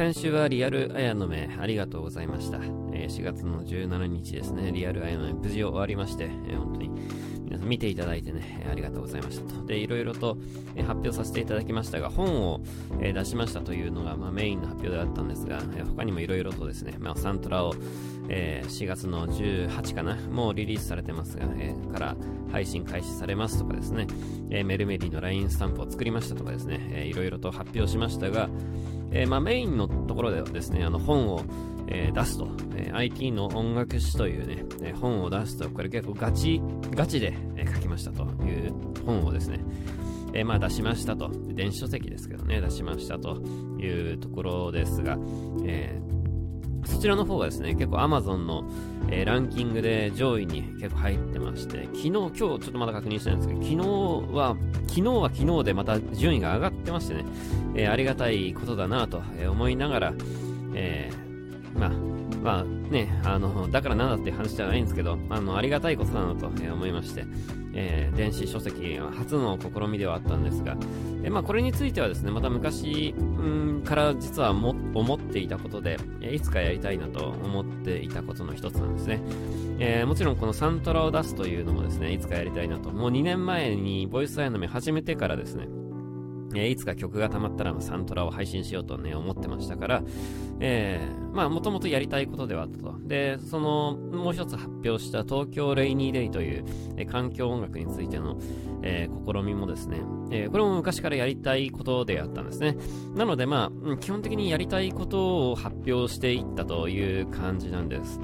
先週はリアルあやのめありがとうございました。4月の17日ですね、リアルあやのめ無事終わりまして、本当に皆さん見ていただいてね、ありがとうございましたと。で、いろいろと発表させていただきましたが、本を出しましたというのが、メインの発表であったんですが、他にもいろいろとですね、サントラを4月の18かな、もうリリースされてますが、から配信開始されますとかですね、メルメディの LINE スタンプを作りましたとかですね、いろいろと発表しましたが、メインのところではですね、本を、出すと、IT の音楽史というね、本を出すと、これ結構ガチで、書きましたという本をですね、出しましたと。電子書籍ですけどね、出しましたというところですが、そちらの方がですね、結構 Amazon の、ランキングで上位に結構入ってまして、今日ちょっとまだ確認してないんですけど、昨日は昨日でまた順位が上がってましてね、ありがたいことだなぁと思いながら、だからなんだっていう話じゃないんですけど、ありがたいことだなと思いまして、電子書籍は初の試みではあったんですが、これについてはですね、また昔から実は思っていたことで、いつかやりたいなと思っていたことの一つなんですね。もちろんこのサントラを出すというのもですね、いつかやりたいなと。もう2年前にボイスアイの目始めてからですね、いつか曲が溜まったらサントラを配信しようとね、思ってましたから、もともとやりたいことではあったと。で、その、もう一つ発表した東京レイニーデイという、環境音楽についての、試みもですね、これも昔からやりたいことであったんですね。なので基本的にやりたいことを発表していったという感じなんです。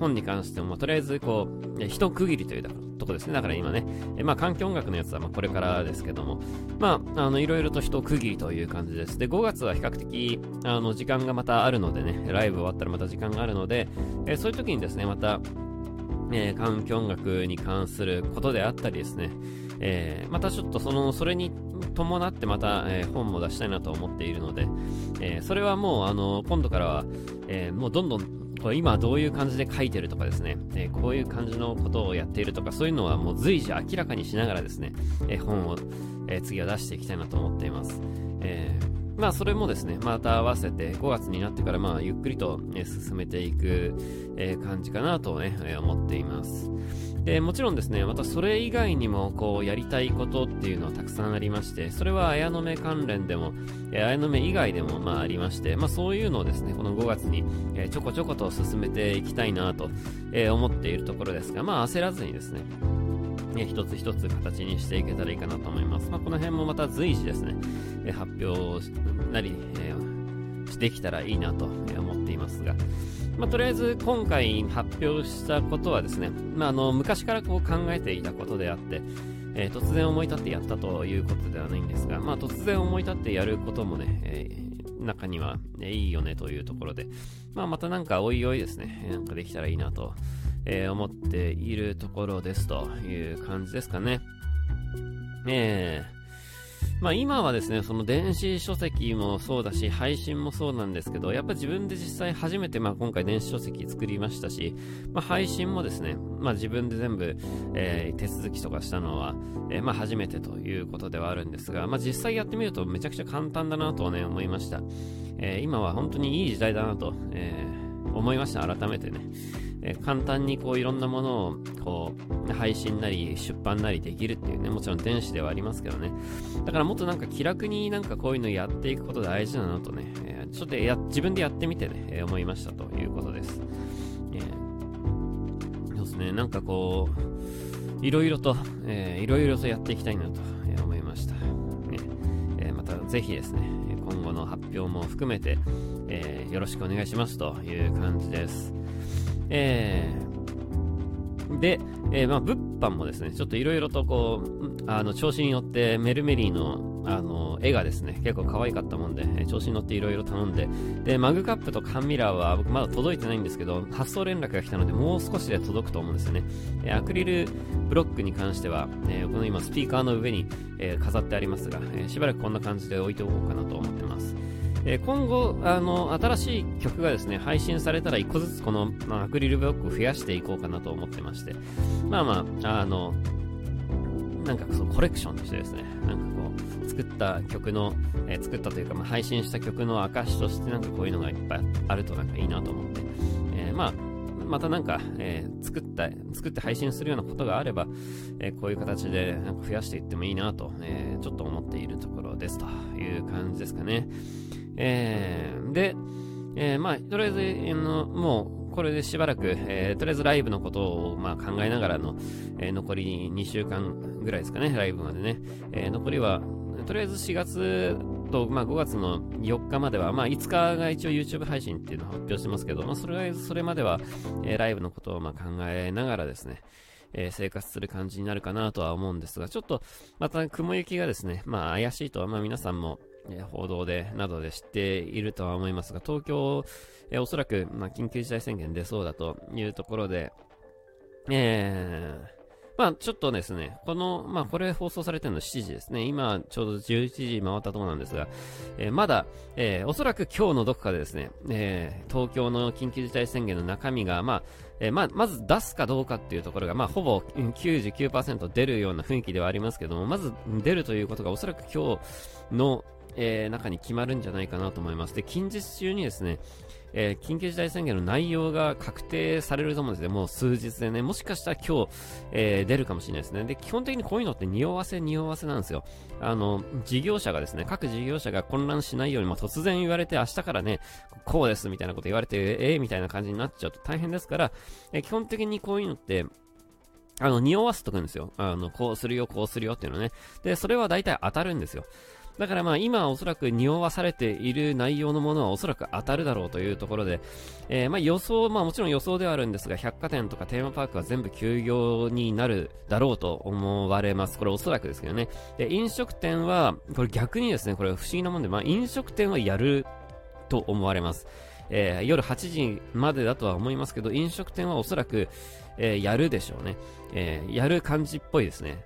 本に関しても、とりあえず一区切りというとこですね。だから今ね、環境音楽のやつはこれからですけども、いろいろと一区切りという感じです。で、5月は比較的、時間がまたあるのでね、ライブ終わったらまた時間があるので、そういう時にですね、また、環境音楽に関することであったりですね、またちょっとそれに伴ってまた、本も出したいなと思っているので、それはもう今度からは、もうどんどん今どういう感じで書いてるとかですね、こういう感じのことをやっているとか、そういうのはもう随時明らかにしながらですね、本を、次は出していきたいなと思っています。それもですね、また合わせて5月になってからゆっくりと、進めていく、感じかなとね、思っています。で、もちろんですね、またそれ以外にもやりたいことっていうのはたくさんありまして、それはあやのめ関連でも、あやのめ以外でもありまして、そういうのをですね、この5月に、ちょこちょこと進めていきたいなと、思っているところですが、焦らずにですね、一つ一つ形にしていけたらいいかなと思います。この辺もまた随時ですね、発表なり、できたらいいなと思っていますが、とりあえず今回発表したことはですね、昔から考えていたことであって、突然思い立ってやったということではないんですが、突然思い立ってやることもね、中にはいいよねというところで、またなんかおいおいですね、なんかできたらいいなと、思っているところですという感じですかね。今はですね、その電子書籍もそうだし、配信もそうなんですけど、やっぱ自分で実際初めて今回電子書籍作りましたし、配信もですね、自分で全部、手続きとかしたのは、初めてということではあるんですが、実際やってみるとめちゃくちゃ簡単だなとね、思いました。今は本当にいい時代だなと、思いました。改めてね。簡単にいろんなものを配信なり出版なりできるっていうね、もちろん電子ではありますけどね。だからもっと気楽にこういうのやっていくこと大事だなとね、ちょっと自分でやってみてね、思いましたということです。そうですね、いろいろと、いろいろとやっていきたいなと思いました。またぜひですね、今後の発表も含めて、よろしくお願いしますという感じです。で、物販もですね、ちょっといろいろと調子に乗ってメルメリーの絵がですね、結構可愛かったもんで、調子に乗っていろいろ頼んで、で、マグカップと缶ミラーは僕まだ届いてないんですけど、発送連絡が来たので、もう少しで届くと思うんですよね。アクリルブロックに関しては、この今スピーカーの上に、飾ってありますが、しばらくこんな感じで置いておこうかなと思ってます。今後、新しい曲がですね、配信されたら一個ずつこの、アクリルブロックを増やしていこうかなと思ってまして、なんかそうコレクションとしてですね、なんかこう作った曲の、作ったというか、まあ、配信した曲の証としてなんかこういうのがいっぱいあるとなんかいいなと思って、まあまたなんか、作って配信するようなことがあれば、こういう形でなんか増やしていってもいいなと、ちょっと思っているところですという感じですかね。で、まあとりあえず、もうこれでしばらく、とりあえずライブのことを、まあ、考えながらの、残り2週間ぐらいですかね、ライブまでね、残りはとりあえず4月と、まあ、5月の4日までは、まあ、5日が一応 YouTube 配信っていうのを発表してますけど、まあ、それまでは、ライブのことをまあ考えながらですね、生活する感じになるかなとは思うんですが、ちょっとまた雲行きがですね、まあ、怪しいとは、まあ、皆さんも報道でなどで知っているとは思いますが、東京、おそらく、まあ、緊急事態宣言出そうだというところで、まあちょっとですね、このまあこれ放送されてるの7時ですね、今ちょうど11時回ったところなんですが、まだ、おそらく今日のどこかでですね、東京の緊急事態宣言の中身が、まあまず出すかどうかっていうところが、まあ、ほぼ 99% 出るような雰囲気ではありますけども、まず出るということがおそらく今日の中に決まるんじゃないかなと思います。で、近日中にですね、緊急事態宣言の内容が確定されると思うんですね。もう数日でね、もしかしたら今日、出るかもしれないですね。で、基本的にこういうのって匂わせなんですよ。事業者がですね、各事業者が混乱しないように、まあ、突然言われて明日からね、こうですみたいなこと言われて、みたいな感じになっちゃうと大変ですから、基本的にこういうのって、匂わせとくんですよ。こうするよ、こうするよっていうのね。で、それは大体当たるんですよ。だからまあ今おそらく匂わされている内容のものはおそらく当たるだろうというところで、まあ予想、まあもちろん予想ではあるんですが、百貨店とかテーマパークは全部休業になるだろうと思われます。これおそらくですけどね。で、飲食店は、これ逆にですね、これ不思議なもんで、まあ飲食店はやると思われます。夜8時までだとは思いますけど、飲食店はおそらく、やるでしょうね、やる感じっぽいですね。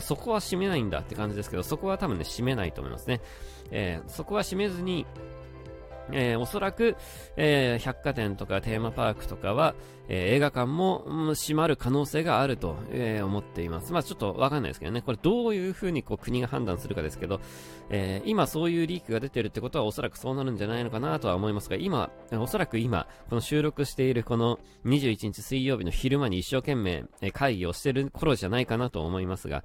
そこは閉めないんだって感じですけど、そこは多分ね、閉めないと思いますね。そこは閉めずに、おそらく、百貨店とかテーマパークとかは、映画館も、閉まる可能性があると、思っています。まあちょっとわかんないですけどね。これどういう風にこう国が判断するかですけど、今そういうリークが出てるってことはおそらくそうなるんじゃないのかなとは思いますが、今、おそらく今、この収録しているこの21日水曜日の昼間に一生懸命会議をしてる頃じゃないかなと思いますが、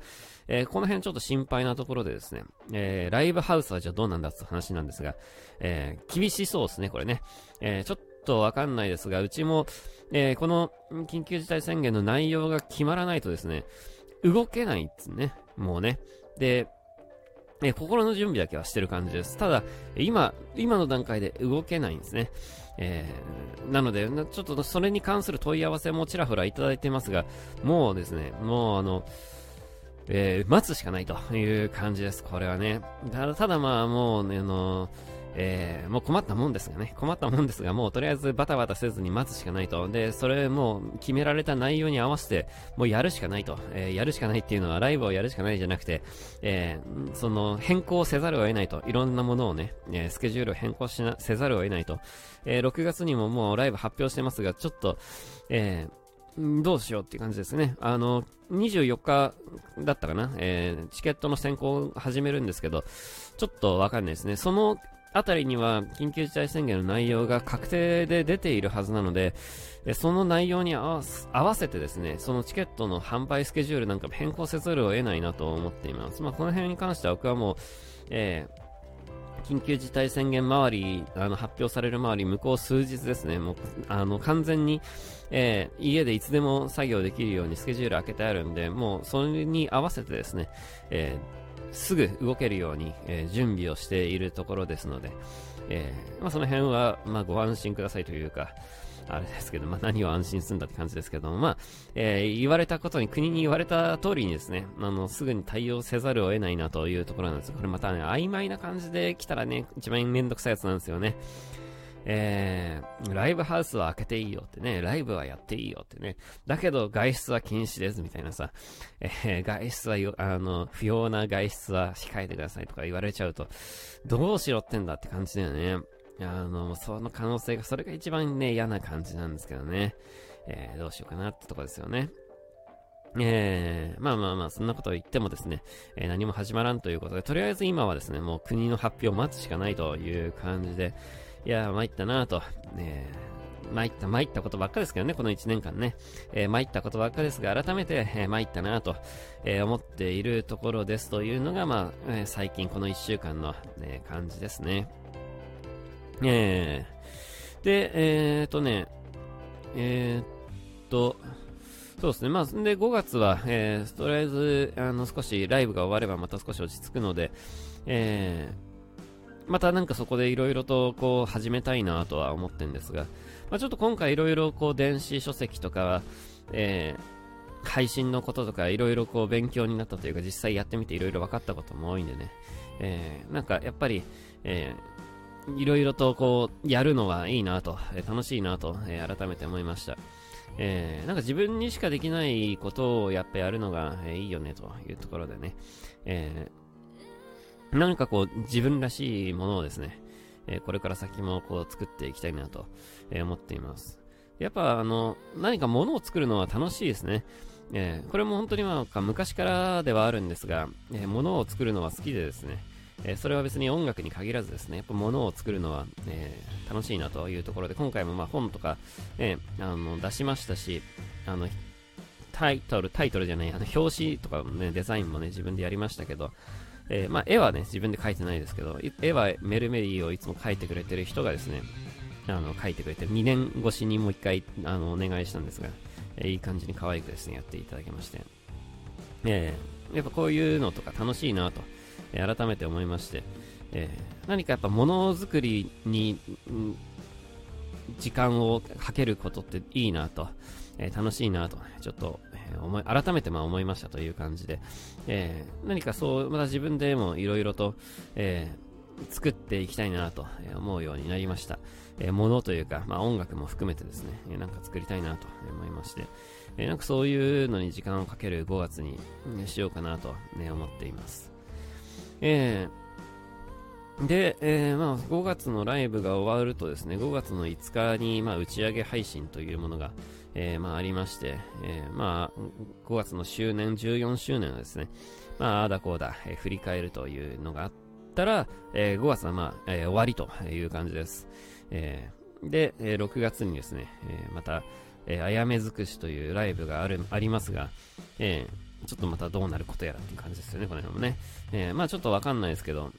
この辺ちょっと心配なところでですね、ライブハウスはじゃあどうなんだって話なんですが、厳しそうですね、これね。ちょっとわかんないですが、うちも、この緊急事態宣言の内容が決まらないとですね、動けないっつね、もうね。で、心の準備だけはしてる感じです。ただ、今の段階で動けないんですね。なので、ちょっとそれに関する問い合わせもちらほらいただいてますが、もうですね、もう待つしかないという感じです。これはね。ただまあもうね、もう困ったもんですが、もうとりあえずバタバタせずに待つしかないと。で、それもう決められた内容に合わせて、もうやるしかないと。やるしかないっていうのはライブをやるしかないじゃなくて、その変更せざるを得ないと。いろんなものをね、スケジュールを変更せざるを得ないと。6月にももうライブ発表してますが、ちょっと、どうしようっていう感じですね。24日だったかな、チケットの先行を始めるんですけど、ちょっとわかんないですね。そのあたりには緊急事態宣言の内容が確定で出ているはずなので、その内容に合わせてですね、そのチケットの販売スケジュールなんか変更せざるを得ないなと思っています。まあこの辺に関しては僕はもう、緊急事態宣言周り、発表される周り、向こう数日ですね、もう、完全に、家でいつでも作業できるようにスケジュール開けてあるんで、もう、それに合わせてですね、すぐ動けるように、準備をしているところですので、まあ、その辺は、まあ、ご安心くださいというか、あれですけど、まあ、何を安心するんだって感じですけども、まあ、言われたことに、国に言われた通りにですね、すぐに対応せざるを得ないなというところなんです。これまたね、曖昧な感じで来たらね、一番めんどくさいやつなんですよね。ライブハウスは開けていいよってね、ライブはやっていいよってね、だけど外出は禁止ですみたいなさ、外出は不要な外出は控えてくださいとか言われちゃうと、どうしろってんだって感じだよね。その可能性が、それが一番ね、嫌な感じなんですけどね。どうしようかなってとこですよね。まあそんなことを言ってもですね、何も始まらんということで、とりあえず今はですね、もう国の発表を待つしかないという感じで、いやー参ったなぁと、参ったことばっかですけどね、この1年間ね、参ったことばっかですが、改めて、参ったなぁと、思っているところですというのが、最近この1週間の、感じですね。で、そうですね。で、5月は、とりあえず、少しライブが終わればまた少し落ち着くので、またなんかそこでいろいろとこう始めたいなとは思ってんですが、ちょっと今回いろいろこう電子書籍とか、配信のこととかいろいろこう勉強になったというか、実際やってみていろいろ分かったことも多いんでね、なんかやっぱり、いろいろとこうやるのはいいなと、楽しいなと、改めて思いました。なんか自分にしかできないことをやっぱやるのが、いいよねというところでね、なんかこう自分らしいものをですね、これから先もこう作っていきたいなと、思っています。やっぱ何かものを作るのは楽しいですね。これも本当に昔からではあるんですが、ものを作るのは好きでですね、それは別に音楽に限らずですね、やっぱ物を作るのは、楽しいなというところで、今回も本とか、出しましたし、表紙とかもね、デザインもね、自分でやりましたけど、絵はね、自分で描いてないですけど、絵はメルメリーをいつも描いてくれてる人がですね、描いてくれて、2年越しにもう一回、お願いしたんですが、いい感じに可愛くですね、やっていただきまして、やっぱこういうのとか楽しいなと、改めて思いまして、何かやっぱものづくりに時間をかけることっていいなと、楽しいなと、ちょっと、改めて思いましたという感じで、何かそうまた自分でもいろいろと、作っていきたいなと思うようになりました。ものというか、音楽も含めてですね、なんか作りたいなと思いまして、なんかそういうのに時間をかける5月にしようかなと、思っています。で、5月のライブが終わるとですね、5月の5日に、打ち上げ配信というものが、ありまして、5月の周年、14周年をですね、ああだこうだ、振り返るというのがあったら、5月は終わりという感じです。で、6月にですね、また、あやめ尽くしというライブがありますが、ちょっとまたどうなることやらっていう感じですよね、この辺もね。ちょっとわかんないですけど、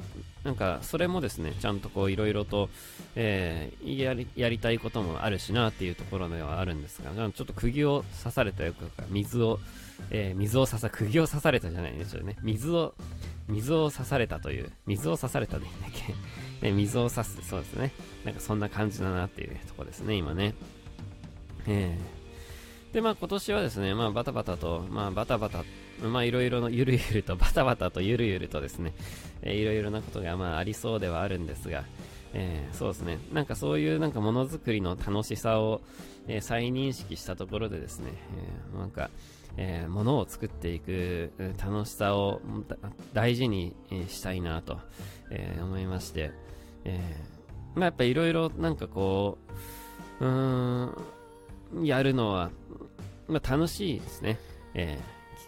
なんかそれもですね、ちゃんとこういろいろと、やりたいこともあるしなっていうところではあるんですが、ちょっと釘を刺されたよとか、釘を刺されたじゃないんですよね。水を刺されたでいいんだっけ。水を刺す、そうですね。なんかそんな感じだなっていうところですね、今ね。で、今年はですね、いろいろのゆるゆるとですね、いろいろなことがありそうではあるんですが、そうですね、なんかそういうなんかものづくりの楽しさを、再認識したところでですね、ものを作っていく楽しさを大事にしたいなと、思いまして、やっぱいろいろなんかこう、やるのは、楽しいですね。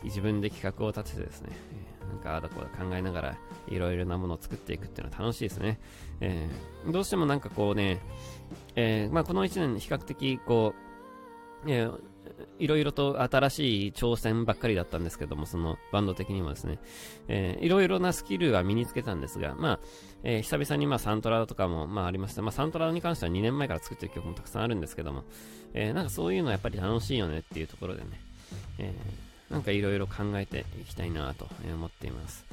自分で企画を立ててですね、なんかあだこうだ考えながらいろいろなものを作っていくっていうのは楽しいですね。どうしてもなんかこうね、この1年比較的こう、いろいろと新しい挑戦ばっかりだったんですけども、そのバンド的にもですね、いろいろなスキルは身につけたんですが、久々にサントラとかもありました。サントラに関しては2年前から作ってる曲もたくさんあるんですけども、なんかそういうのはやっぱり楽しいよねっていうところでね、なんかいろいろ考えていきたいなと思っています。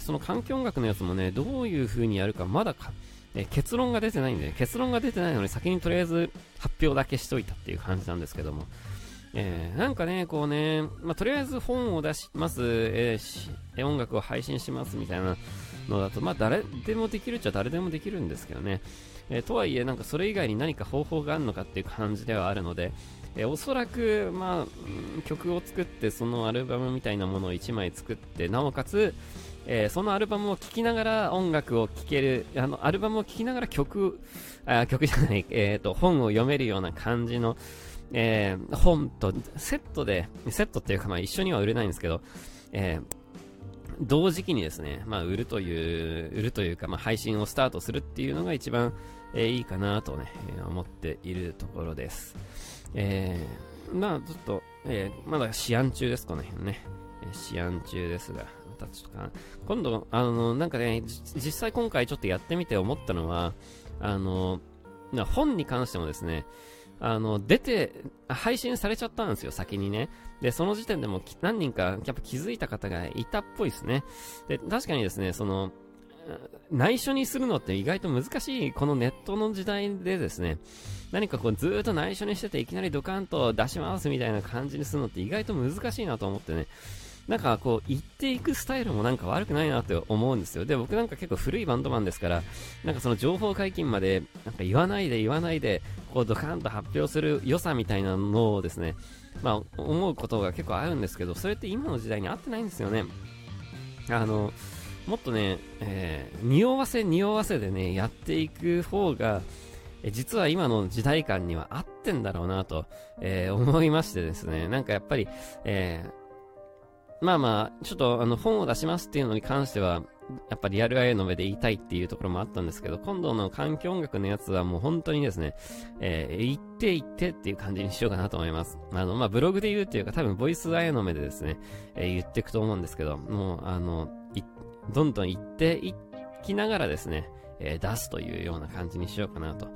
その環境音楽のやつもね、どういう風にやるかまだか、結論が出てないので先にとりあえず発表だけしといたっていう感じなんですけども、なんかね、こうね、とりあえず本を出します、音楽を配信しますみたいなのだと、誰でもできるっちゃ誰でもできるんですけどね、とはいえなんかそれ以外に何か方法があるのかっていう感じではあるので、おそらく曲を作って、そのアルバムみたいなものを1枚作って、なおかつ、そのアルバムを聴きながら音楽を聴ける、アルバムを聴きながら本を読めるような感じの、本とセットで、セットっていうかまあ一緒には売れないんですけど、同時期にですね、まあ売るというか、まあ配信をスタートするっていうのが一番、いいかなとね、思っているところです。まあちょっと、まだ試案中です、この辺ね。試案中ですが、またちょっとかな。今度、なんかね、実際今回ちょっとやってみて思ったのは、本に関してもですね、配信されちゃったんですよ、先にね。で、その時点でも何人か、やっぱ気づいた方がいたっぽいですね。で、確かにですね、内緒にするのって意外と難しい、このネットの時代でですね、何かこうずーっと内緒にしてていきなりドカンと出しますみたいな感じにするのって意外と難しいなと思ってね、なんかこう言っていくスタイルもなんか悪くないなって思うんですよ。で、僕なんか結構古いバンドマンですから、なんかその情報解禁までなんか言わないでこうドカンと発表する良さみたいなのをですね、まあ思うことが結構あるんですけど、それって今の時代に合ってないんですよね。もっとね、匂わせでねやっていく方が実は今の時代感には合ってんだろうなと、思いましてですね、なんかやっぱり、まあちょっと本を出しますっていうのに関してはやっぱリアルアイの目で言いたいっていうところもあったんですけど、今度の環境音楽のやつはもう本当にですね、言ってっていう感じにしようかなと思います。まあブログで言うっていうか、多分ボイスアイの目でですね、言っていくと思うんですけど、もうどんどん言っていきながらですね、出すというような感じにしようかなと。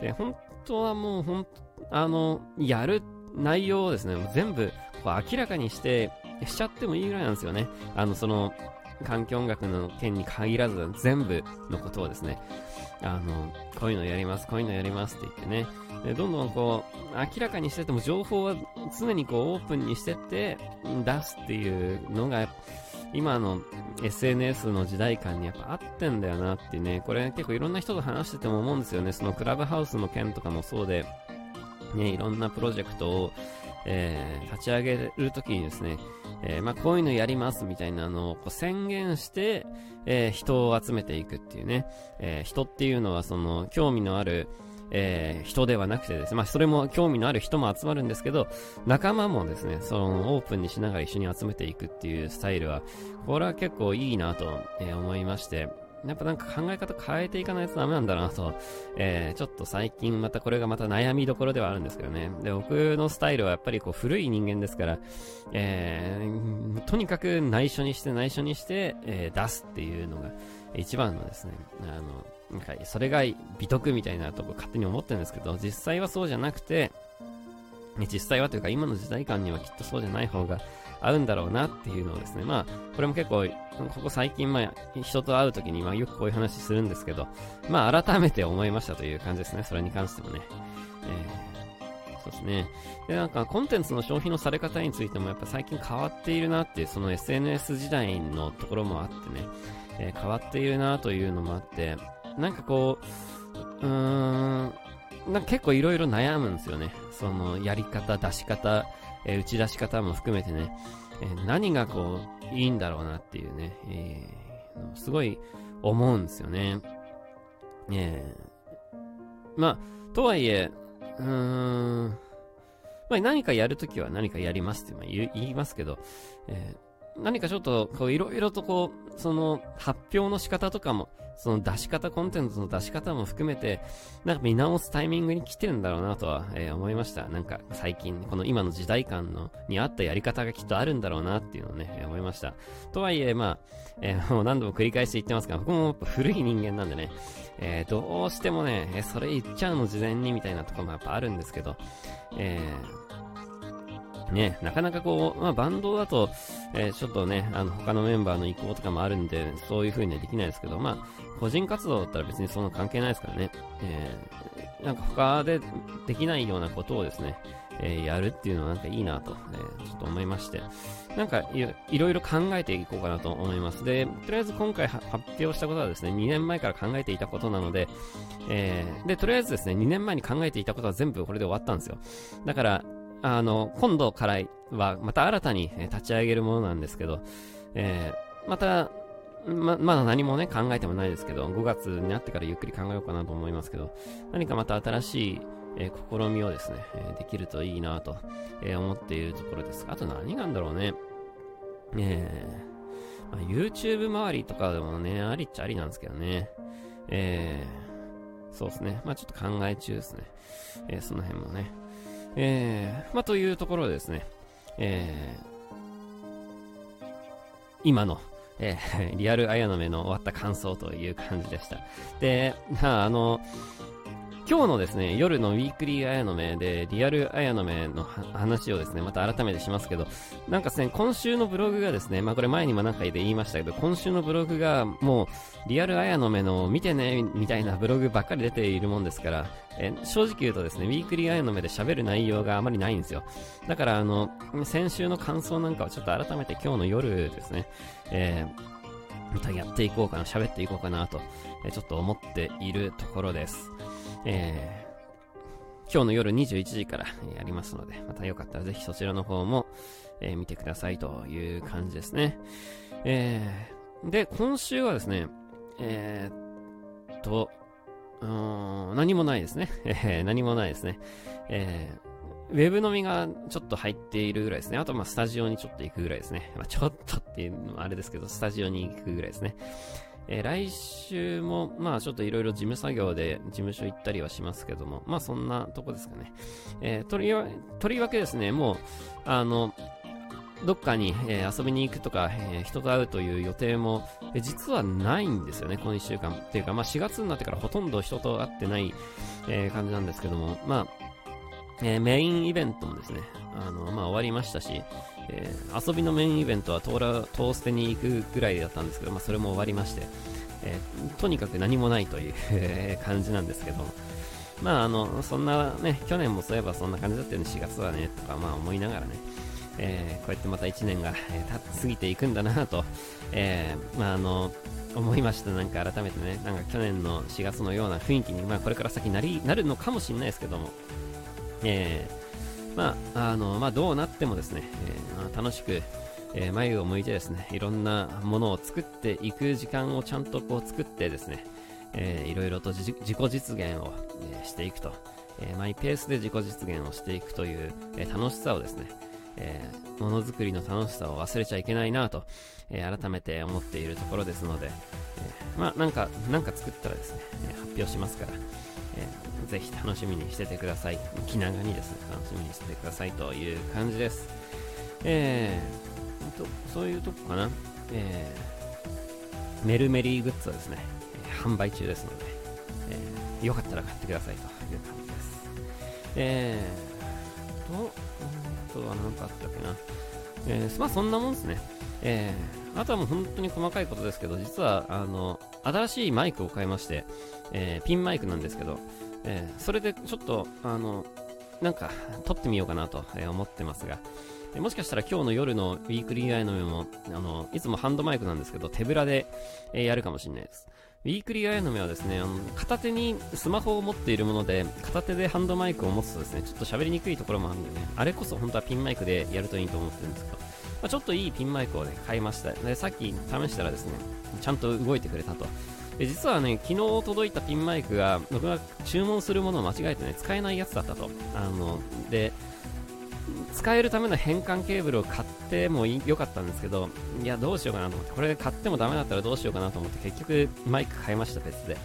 で、本当はもうやる内容をですね、全部こう明らかにしちゃってもいいぐらいなんですよね。環境音楽の件に限らず全部のことをですね、こういうのやりますって言ってね、でどんどんこう明らかにしてても情報は常にこうオープンにしてって出すっていうのが今の SNS の時代感にやっぱ合ってんだよなっていうね、これ結構いろんな人と話してても思うんですよね。そのクラブハウスの件とかもそうで、ね、いろんなプロジェクトを、立ち上げるときにですね、まあこういうのやりますみたいなのをこう宣言して、人を集めていくっていうね、人っていうのはその興味のある、人ではなくてですね、まあそれも興味のある人も集まるんですけど、仲間もですね、そのオープンにしながら一緒に集めていくっていうスタイルは、これは結構いいなと、思いまして、やっぱなんか考え方変えていかないとダメなんだなと、ちょっと最近またこれがまた悩みどころではあるんですけどね。で、僕のスタイルはやっぱりこう古い人間ですから、とにかく内緒にして、出すっていうのが一番のですね、なんかそれが美徳みたいなとこ勝手に思ってるんですけど、実際はそうじゃなくて、実際はというか今の時代感にはきっとそうじゃない方が合うんだろうなっていうのをですね、まあこれも結構ここ最近、まあ人と会うときにまあよくこういう話するんですけど、まあ改めて思いましたという感じですね、それに関してもね。そうですね。で、なんかコンテンツの消費のされ方についてもやっぱ最近変わっているなっていう、その SNS 時代のところもあってね、変わっているなというのもあって、なんかこうなんか結構いろいろ悩むんですよね。そのやり方、出し方、打ち出し方も含めてね、何がこういいんだろうなっていうね、すごい思うんですよね。まあとはいえ、まあ何かやるときは何かやりますって言いますけど、何かちょっとこういろいろとこうその発表の仕方とかも、その出し方、コンテンツの出し方も含めてなんか見直すタイミングに来てるんだろうなとは、思いました。なんか最近この今の時代感のに合ったやり方がきっとあるんだろうなっていうのをね、思いました。とはいえまあ、もう何度も繰り返して言ってますが、僕もやっぱ古い人間なんでね、どうしてもね、それ言っちゃうの事前にみたいなところもやっぱあるんですけど、ね、なかなかこう、まあ、バンドだと、ちょっとね、他のメンバーの意向とかもあるんで、そういう風にはできないですけど、まあ、個人活動だったら別にそんな関係ないですからね、なんか他でできないようなことをですね、やるっていうのはなんかいいなと、ちょっと思いまして、なんかいろいろ考えていこうかなと思います。で、とりあえず今回発表したことはですね、2年前から考えていたことなので、で、とりあえずですね、2年前に考えていたことは全部これで終わったんですよ。だから、今度からはまた新たに立ち上げるものなんですけど、まだ何もね考えてもないですけど、5月になってからゆっくり考えようかなと思いますけど、何かまた新しい試みをですね、できるといいなと思っているところです。あと何なんだろうね、まあ、YouTube 周りとかでもね、ありっちゃありなんですけどね、そうですね、まあちょっと考え中ですね、その辺もね、まあというところでですね、今のリアル綾波の終わった感想という感じでした。で、今日のですね、夜のウィークリー綾波でリアル綾波の話をですね、また改めてしますけど、なんかですね、今週のブログがですね、まあこれ前にも何回で言いましたけど、今週のブログがもうリアル綾波の見てねみたいなブログばっかり出ているもんですから、正直言うとですね、ウィークリー綾波で喋る内容があまりないんですよ。だから先週の感想なんかをちょっと改めて今日の夜ですね、またやっていこうかな、喋っていこうかなと、ちょっと思っているところです。今日の夜21時からやりますので、またよかったらぜひそちらの方も、見てくださいという感じですね。で、今週はですね、何もないですね。何もないですね。ウェブ飲みがちょっと入っているぐらいですね。あとまあスタジオにちょっと行くぐらいですね。まあ、ちょっとっていうのもあれですけど、スタジオに行くぐらいですね。来週もまあちょっといろいろ事務作業で事務所行ったりはしますけども、まあそんなとこですかね。とりわけですね、もうどっかに遊びに行くとか人と会うという予定も実はないんですよね、この1週間っていうか、まあ4月になってからほとんど人と会ってない感じなんですけども、まあメインイベントもですね、まあ終わりましたし、遊びのメインイベントはトーステに行くぐらいだったんですけど、まあそれも終わりまして、とにかく何もないという感じなんですけど、まあそんなね、去年もそういえばそんな感じだったよね、4月はね、とかまあ思いながらね、こうやってまた1年が過ぎていくんだなと、まあ思いました。なんか改めてね、なんか去年の4月のような雰囲気に、まあこれから先なるのかもしれないですけども、まあまあどうなってもですね、楽しく、前を向いてですね、いろんなものを作っていく時間をちゃんとこう作ってですね、いろいろと自己実現を、していくと、マイペースで自己実現をしていくという、楽しさをですね、ものづくりの楽しさを忘れちゃいけないなと、改めて思っているところですので、まあなんか作ったらですね、発表しますから、ぜひ楽しみにしててください。気長にですね、楽しみにしててくださいという感じです。そういうとこかな。メルメリーグッズはですね、販売中ですので、よかったら買ってくださいという感じです。あとは何かあったっけな、まあそんなもんですね。あとはもう本当に細かいことですけど、実は新しいマイクを買いまして、ピンマイクなんですけど、それでちょっとなんか撮ってみようかなと思ってますが、もしかしたら今日の夜のウィークリーアイの目もいつもハンドマイクなんですけど手ぶらでやるかもしれないです。ウィークリーアイの目はですね、片手にスマホを持っているもので、片手でハンドマイクを持つとですね、ちょっと喋りにくいところもあるんでね、あれこそ本当はピンマイクでやるといいと思ってるんですけど、まあ、ちょっといいピンマイクをね買いました。でさっき試したらですね、ちゃんと動いてくれたと。実はね、昨日届いたピンマイクが、僕が注文するものを間違えてね、使えないやつだったと。で、使えるための変換ケーブルを買ってもよかったんですけど、いや、どうしようかなと思って、これ買ってもダメだったらどうしようかなと思って、結局マイク買いました、別で。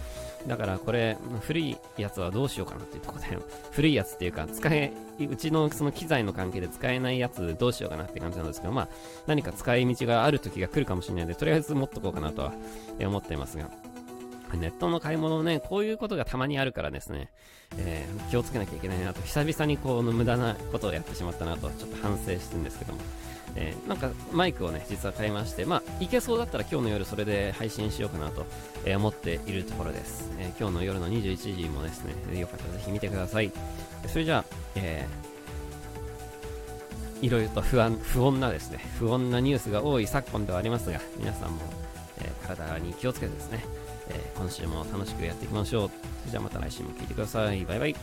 だからこれ、古いやつはどうしようかなっていうところで、古いやつっていうか、うちのその機材の関係で使えないやつどうしようかなって感じなんですけど、まあ、何か使い道がある時が来るかもしれないので、とりあえず持っとこうかなとは思っていますが。ネットの買い物ね、こういうことがたまにあるからですね、気をつけなきゃいけないなと、久々にこう無駄なことをやってしまったなとちょっと反省してるんですけども、なんかマイクをね実は買いまして、まあいけそうだったら今日の夜それで配信しようかなと思っているところです。今日の夜の21時もですね、よかったらぜひ見てください。それじゃあ、いろいろと不穏なニュースが多い昨今ではありますが、皆さんも、体に気をつけてですね、今週も楽しくやっていきましょう。それじゃあまた来週も聞いてください。バイバイ。